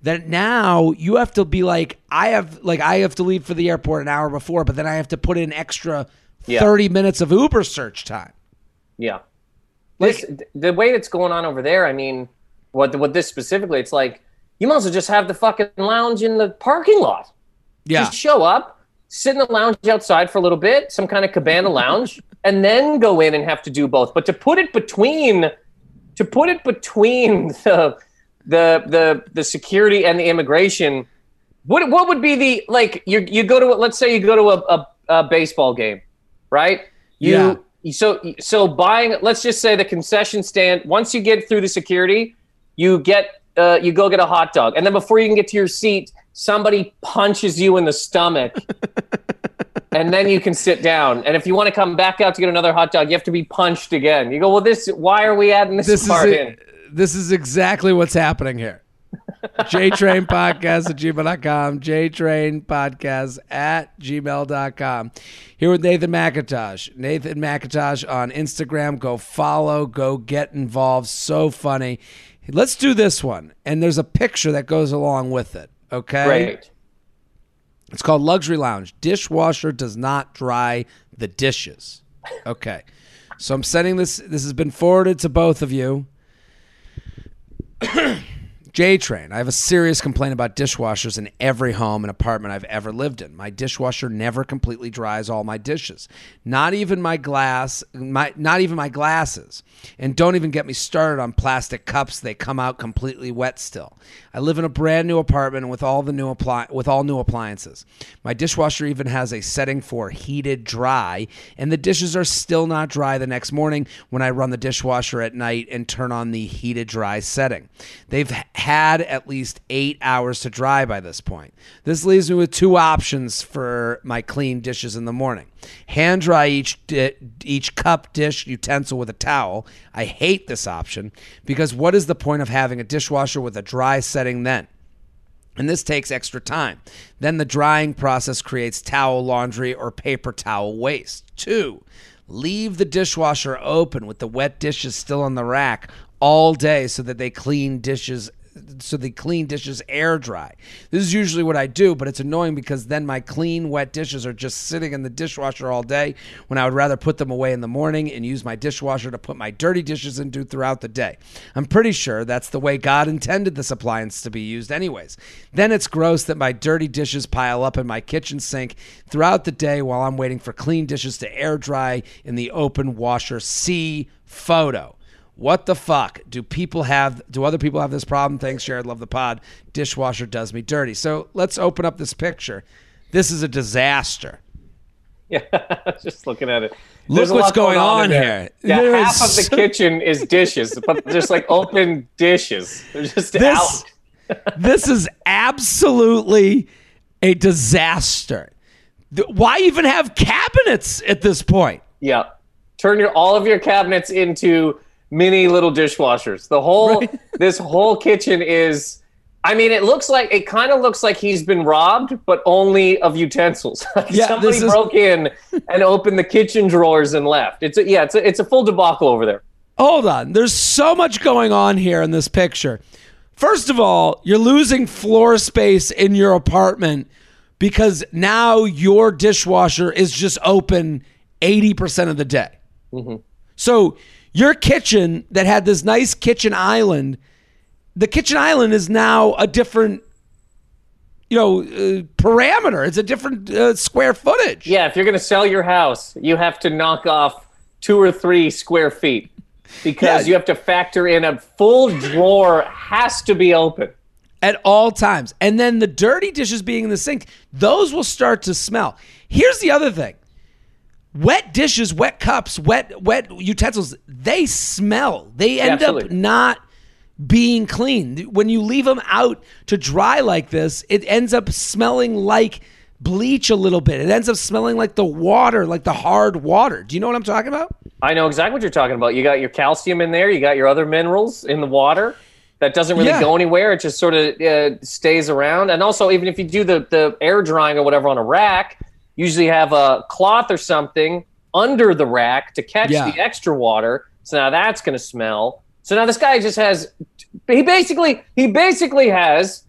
that now you have to be like, I have to leave for the airport an hour before, but then I have to put in extra 30 minutes of Uber search time. Yeah. Like, the way that's going on over there, I mean, what this specifically, it's like, you might as well just have the fucking lounge in the parking lot. Yeah. Just show up, sit in the lounge outside for a little bit, some kind of cabana lounge, and then go in and have to do both. But to put it between the security and the immigration, what would be the, like, you go to, let's say you go to a baseball game, right? So buying, let's just say the concession stand, once you get through the security, you go get a hot dog. And then before you can get to your seat, somebody punches you in the stomach. And then you can sit down. And if you want to come back out to get another hot dog, you have to be punched again. You go, well, why are we adding this part in? This is exactly what's happening here. JTrainPodcast@gmail.com. JTrainPodcast@gmail.com. Here with Nathan Macintosh. Nathan Macintosh on Instagram. Go follow. Go get involved. So funny. Let's do this one. And there's a picture that goes along with it. Okay? Great. It's called Luxury Lounge. Dishwasher does not dry the dishes. Okay. So I'm sending this. This has been forwarded to both of you. JTrain, I have a serious complaint about dishwashers in every home and apartment I've ever lived in. My dishwasher never completely dries all my dishes, not even my glasses, and don't even get me started on plastic cups. They come out completely wet still. I live in a brand new apartment with all new appliances. My dishwasher even has a setting for heated dry, and the dishes are still not dry the next morning when I run the dishwasher at night and turn on the heated dry setting. They've had at least 8 hours to dry by this point. This leaves me with two options for my clean dishes in the morning. Hand dry each cup, dish, utensil with a towel. I hate this option because what is the point of having a dishwasher with a dry setting then? And this takes extra time. Then the drying process creates towel laundry or paper towel waste. 2, leave the dishwasher open with the wet dishes still on the rack all day so the clean dishes air dry. This is usually what I do, but it's annoying because then my clean wet dishes are just sitting in the dishwasher all day when I would rather put them away in the morning and use my dishwasher to put my dirty dishes into throughout the day. I'm pretty sure that's the way God intended this appliance to be used anyways. Then it's gross that my dirty dishes pile up in my kitchen sink throughout the day while I'm waiting for clean dishes to air dry in the open washer. See photo. What the fuck? Do other people have this problem? Thanks, Jared. Love the pod. Dishwasher does me dirty. So let's open up this picture. This is a disaster. Yeah, just looking at it. There's Look what's going on here. Yeah, half of the kitchen is dishes, but just like open dishes. They're just out. This is absolutely a disaster. Why even have cabinets at this point? Yeah. Turn all of your cabinets into mini little dishwashers. The whole, right? This whole kitchen is, I mean, it kind of looks like he's been robbed, but only of utensils. Somebody broke in and opened the kitchen drawers and left. It's a full debacle over there. Hold on. There's so much going on here in this picture. First of all, you're losing floor space in your apartment because now your dishwasher is just open 80% of the day. Mm-hmm. So your kitchen that had this nice kitchen island, the kitchen island is now a different, parameter. It's a different square footage. Yeah, if you're going to sell your house, you have to knock off 2 or 3 square feet because you have to factor in a full drawer has to be open at all times. And then the dirty dishes being in the sink, those will start to smell. Here's the other thing. Wet dishes, wet cups, wet utensils, they smell. They end up not being clean. When you leave them out to dry like this, it ends up smelling like bleach a little bit. It ends up smelling like the water, like the hard water. Do you know what I'm talking about? I know exactly what you're talking about. You got your calcium in there. You got your other minerals in the water. That doesn't really go anywhere. It just sort of stays around. And also, even if you do the air drying or whatever on a rack, usually have a cloth or something under the rack to catch the extra water. So now that's going to smell. So now this guy just has – he basically has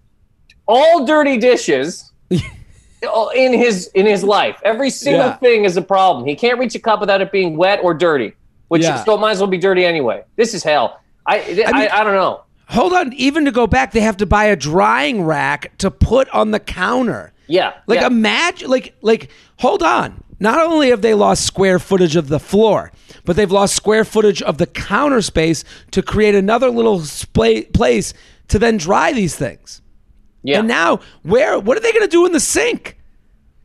all dirty dishes in his life. Every single thing is a problem. He can't reach a cup without it being wet or dirty, which still might as well be dirty anyway. This is hell. I mean, I don't know. Hold on. Even to go back, they have to buy a drying rack to put on the counter. Yeah. Like, imagine, like, hold on. Not only have they lost square footage of the floor, but they've lost square footage of the counter space to create another little place to then dry these things. Yeah. And now, what are they going to do in the sink?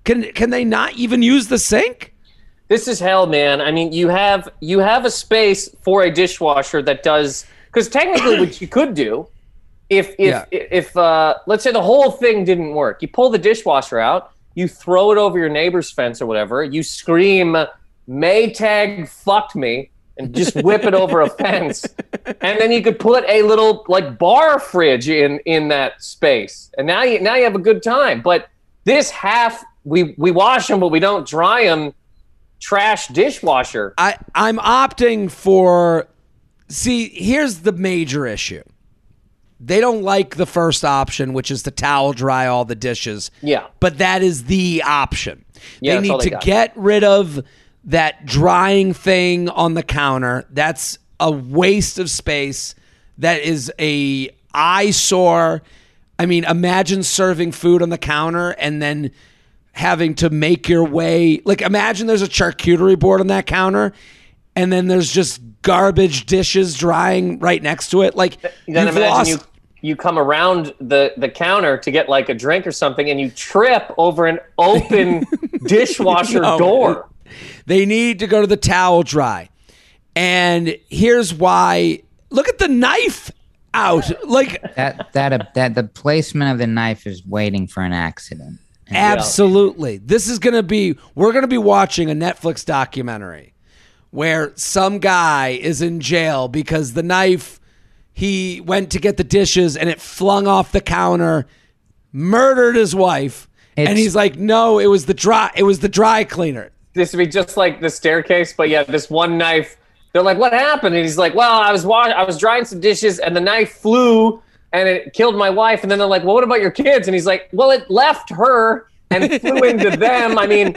Can they not even use the sink? This is hell, man. I mean, you have a space for a dishwasher that does. Because technically, what you could do, if let's say the whole thing didn't work, you pull the dishwasher out, you throw it over your neighbor's fence or whatever, you scream, "Maytag fucked me," and just whip it over a fence, and then you could put a little like bar fridge in that space, and now you have a good time. But this half we wash them, but we don't dry them. Trash dishwasher. I'm opting for. See, here's the major issue. They don't like the first option, which is to towel dry all the dishes. Yeah. But that is the option. Yeah, they need to get rid of that drying thing on the counter. That's a waste of space. That is an eyesore. I mean, imagine serving food on the counter and then having to make your way. Like, imagine there's a charcuterie board on that counter and then there's just garbage dishes drying right next to it. Like, then imagine you come around the counter to get like a drink or something and you trip over an open dishwasher door. They need to go to the towel dry. And here's why. Look at the knife out. Like that the placement of the knife is waiting for an accident. Absolutely. This is going to be, we're going to be watching a Netflix documentary where some guy is in jail because the knife, he went to get the dishes and it flung off the counter, murdered his wife, and he's like, no, it was the dry cleaner. This would be just like the staircase, but yeah, this one knife. They're like, what happened? And he's like, well, I was drying some dishes and the knife flew and it killed my wife. And then they're like, well, what about your kids? And he's like, well, it left her and flew into them. I mean,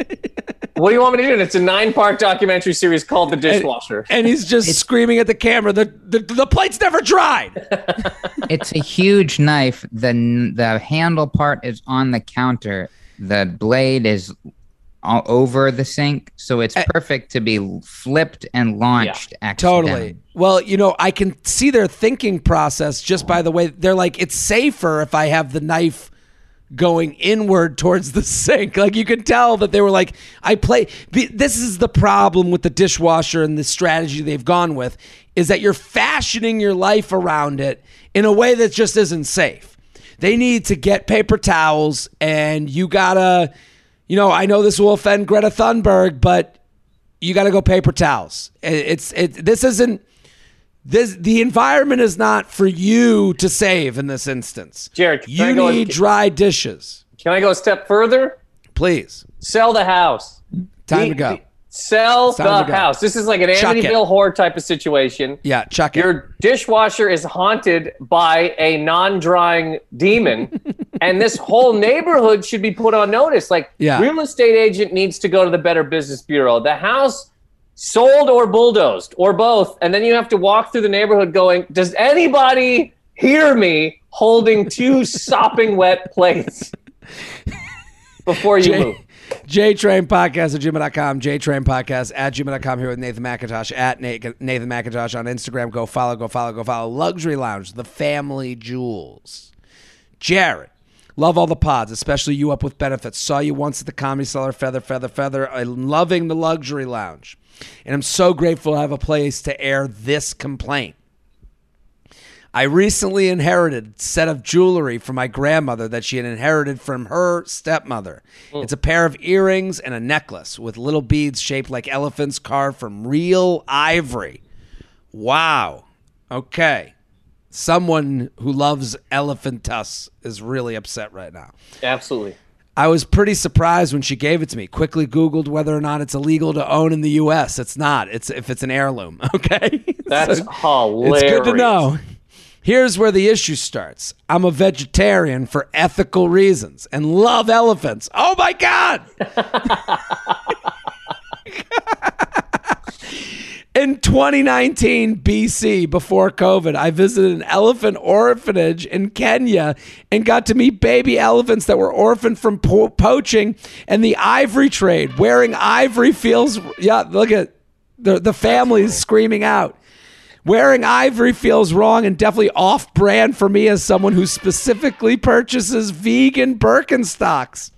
what do you want me to do? And it's a 9-part documentary series called The Dishwasher. And he's just screaming at the camera, the plate's never dried. It's a huge knife. The handle part is on the counter. The blade is all over the sink. So it's perfect to be flipped and launched accidentally. Totally. Well, you know, I can see their thinking process just by the way. They're like, it's safer if I have the knife going inward towards the sink. Like, you could tell that they were like, this is the problem with the dishwasher and the strategy they've gone with, is that you're fashioning your life around it in a way that just isn't safe. They need to get paper towels, and you gotta, you know, I know this will offend Greta Thunberg, but you gotta go paper towels. The environment is not for you to save in this instance. Jared, you need dry dishes. Can I go a step further? Please. Sell the house. Time to go. Sell the house. This is like an Amityville Horror type of situation. Yeah, chuck it. Your dishwasher is haunted by a non-drying demon, and this whole neighborhood should be put on notice. Like, real estate agent needs to go to the Better Business Bureau. The house sold or bulldozed or both, and then you have to walk through the neighborhood going, does anybody hear me holding two sopping wet plates before you move? JTrainPodcast at Gmail.com, JTrainPodcast at Gmail.com, here with Nathan Macintosh at Nathan Macintosh on Instagram. Go follow. Luxury Lounge, the family jewels. Jared, love all the pods, especially You Up With Benefits. Saw you once at the Comedy Cellar, feather. I'm loving the Luxury Lounge. And I'm so grateful to have a place to air this complaint. I recently inherited a set of jewelry from my grandmother that she had inherited from her stepmother. It's a pair of earrings and a necklace with little beads shaped like elephants carved from real ivory. Wow. Okay. Someone who loves elephant tusks is really upset right now. Absolutely. I was pretty surprised when she gave it to me. Quickly Googled whether or not it's illegal to own in the U.S. It's not. It's if it's an heirloom. Okay. That's so hilarious. It's good to know. Here's where the issue starts. I'm a vegetarian for ethical reasons and love elephants. Oh, my God. In 2019 BC, before COVID, I visited an elephant orphanage in Kenya and got to meet baby elephants that were orphaned from poaching and the ivory trade. Wearing ivory feels... Yeah, look at the families screaming out. Wearing ivory feels wrong and definitely off-brand for me as someone who specifically purchases vegan Birkenstocks.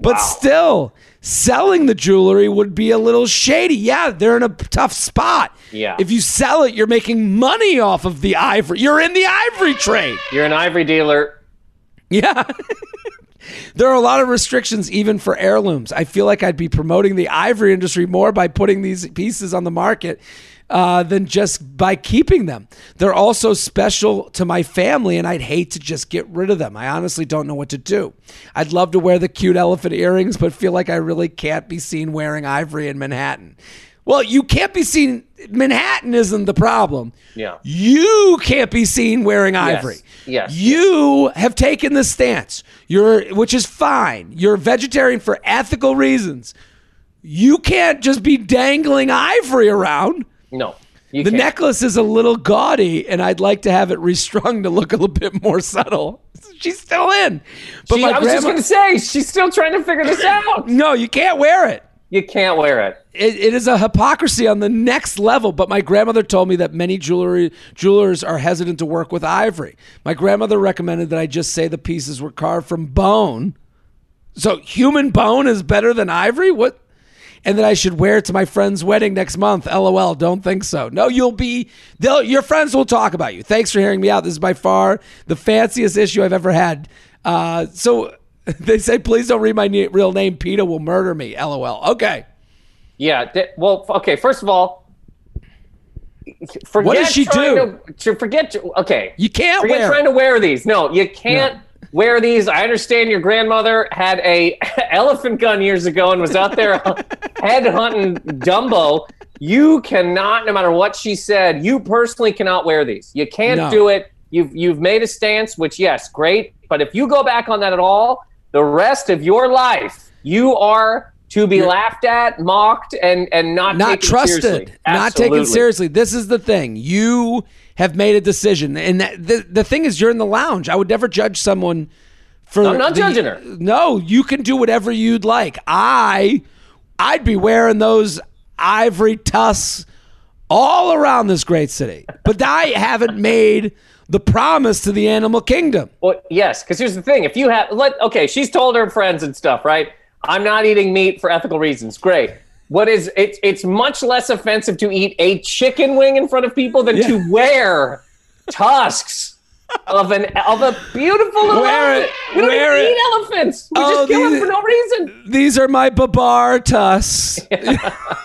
But still, selling the jewelry would be a little shady. Yeah, they're in a tough spot. Yeah. If you sell it, you're making money off of the ivory. You're in the ivory trade. You're an ivory dealer. Yeah. There are a lot of restrictions even for heirlooms. I feel like I'd be promoting the ivory industry more by putting these pieces on the market than just by keeping them. They're also special to my family, and I'd hate to just get rid of them. I honestly don't know what to do. I'd love to wear the cute elephant earrings, but feel like I really can't be seen wearing ivory in Manhattan. Well, you can't be seen. Manhattan isn't the problem. Yeah. You can't be seen wearing ivory. Yes. You have taken this stance, which is fine. You're a vegetarian for ethical reasons. You can't just be dangling ivory around. No. The necklace is a little gaudy, and I'd like to have it restrung to look a little bit more subtle. She's still in. But I was just going to say, she's still trying to figure this out. No, you can't wear it. You can't wear it. It is a hypocrisy on the next level, but my grandmother told me that many jewelers are hesitant to work with ivory. My grandmother recommended that I just say the pieces were carved from bone. So human bone is better than ivory? What? And that I should wear it to my friend's wedding next month. LOL, don't think so. No, your friends will talk about you. Thanks for hearing me out. This is by far the fanciest issue I've ever had. So they say, please don't read my real name. PETA will murder me. LOL. Okay. Yeah. Okay. First of all, what does she do? Okay. You can't forget wear. Trying to wear these. No, you can't. No. Wear these. I understand your grandmother had a elephant gun years ago and was out there head hunting Dumbo. You cannot, no matter what she said, you personally cannot wear these. You can't do it. You've made a stance, which, yes, great. But if you go back on that at all, the rest of your life, you are to be laughed at, mocked, and not taken trusted, seriously. Absolutely. Not taken seriously. This is the thing. You have made a decision. And the thing is, you're in the lounge. I would never judge someone for... No, I'm not judging her. No, you can do whatever you'd like. I'd be wearing those ivory tusks all around this great city. But I haven't made the promise to the animal kingdom. Well, yes, because here's the thing. If you have... Okay, she's told her friends and stuff, right? I'm not eating meat for ethical reasons. Great. What is it? It's much less offensive to eat a chicken wing in front of people than to wear tusks of a beautiful elephant. We don't even eat elephants. We just kill them for no reason. These are my babar tusks. Yeah.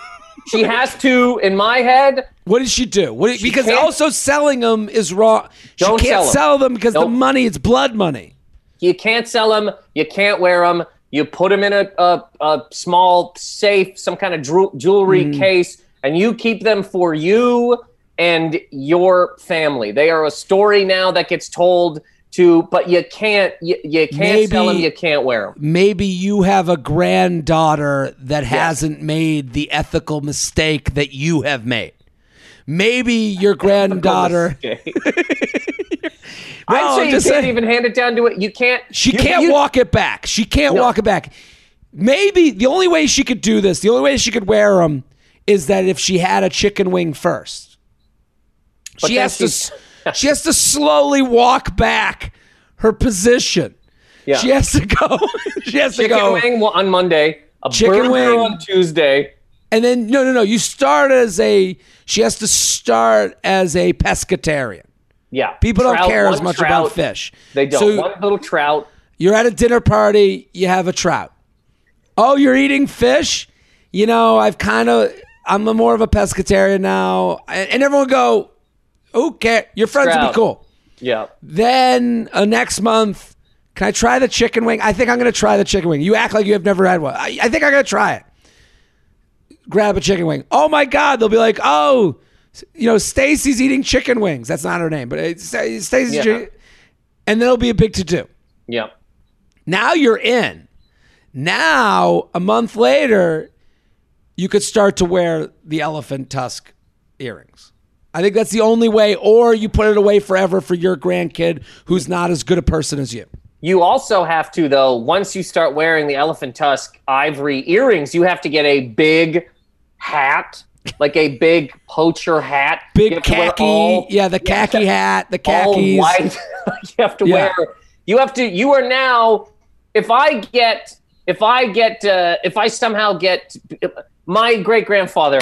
She has to, in my head. What did she do? Because also selling them is wrong. She can't sell them because the money, it's blood money. You can't sell them. You can't wear them. You put them in a small safe, some kind of jewelry case, and you keep them for you and your family. They are a story now that gets told to, but you can't sell them, you can't wear them. Maybe you have a granddaughter that hasn't made the ethical mistake that you have made. Maybe your granddaughter... I'd say you can't even hand it down to it. You can't. She can't walk it back. She can't walk it back. Maybe the only way she could do this, the only way she could wear them, is that if she had a chicken wing first. But she has to slowly walk back her position. Yeah. She has to go. She has to go. Chicken wing on Monday. A chicken wing on Tuesday. And then she has to start as a pescatarian. Yeah. People don't care as much about fish. They don't. So one little trout. You're at a dinner party. You have a trout. Oh, you're eating fish? You know, I'm more of a pescatarian now. And everyone go, okay, your friends will be cool. Yeah. Then next month, can I try the chicken wing? I think I'm going to try the chicken wing. You act like you have never had one. I think I'm going to try it. Grab a chicken wing. Oh, my God. They'll be like, oh, you know, Stacy's eating chicken wings. That's not her name, but it's Stacy's. Yeah. And there'll be a big to-do. Yeah. Now you're in. Now, a month later, you could start to wear the elephant tusk earrings. I think that's the only way, or you put it away forever for your grandkid who's not as good a person as you. You also have to, though, once you start wearing the elephant tusk ivory earrings, you have to get a big hat, like a big poacher hat. Big khaki. Khaki hat, the khakis. All white. You have to wear. You are now, if I somehow get, my great-grandfather,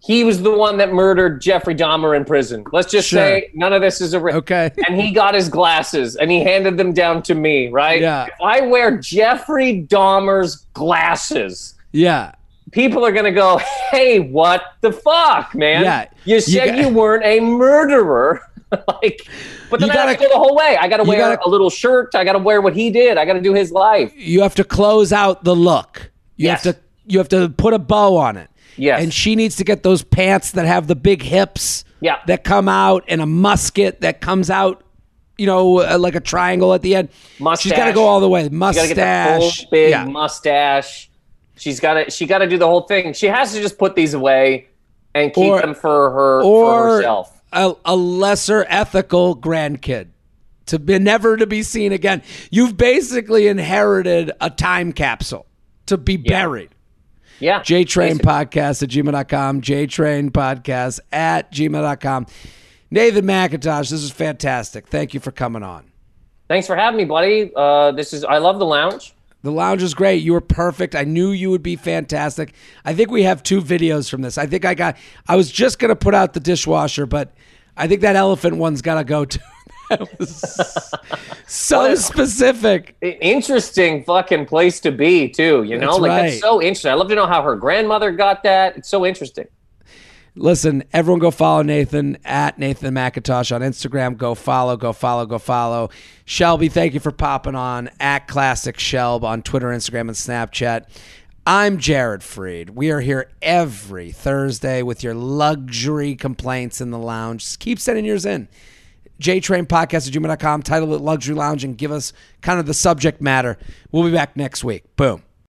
he was the one that murdered Jeffrey Dahmer in prison. Let's just say none of this is a risk. Okay. And he got his glasses and he handed them down to me, right? Yeah. If I wear Jeffrey Dahmer's glasses, people are going to go, hey, what the fuck, man? Yeah. You said you weren't a murderer. But then I have to go the whole way. I got to wear a little shirt. I got to wear what he did. I got to do his life. You have to close out the look. You have to put a bow on it. Yes. And she needs to get those pants that have the big hips that come out and a musket that comes out, you know, like a triangle at the end. Mustache. She's got to go all the way. Mustache. She's got to get the whole big mustache. She got to do the whole thing. She has to just put these away and keep them for herself. A lesser ethical grandkid never to be seen again. You've basically inherited a time capsule to be buried. Yeah. JTrainPodcast at gmail.com. JTrainPodcast at gmail.com. Nathan Macintosh, this is fantastic. Thank you for coming on. Thanks for having me, buddy. I love the lounge. The lounge is great. You were perfect. I knew you would be fantastic. I think we have 2 videos from this. I was just going to put out the dishwasher, but I think that elephant one's got to go too. That was so specific. Interesting fucking place to be too, you know? That's right. That's so interesting. I'd love to know how her grandmother got that. It's so interesting. Listen, everyone go follow Nathan at Nathan Macintosh on Instagram. Go follow. Shelby, thank you for popping on at Classic Shelb on Twitter, Instagram, and Snapchat. I'm Jared Freid. We are here every Thursday with your luxury complaints in the lounge. Just keep sending yours in. JTrainPodcast@gmail.com. Title it Luxury Lounge and give us kind of the subject matter. We'll be back next week. Boom.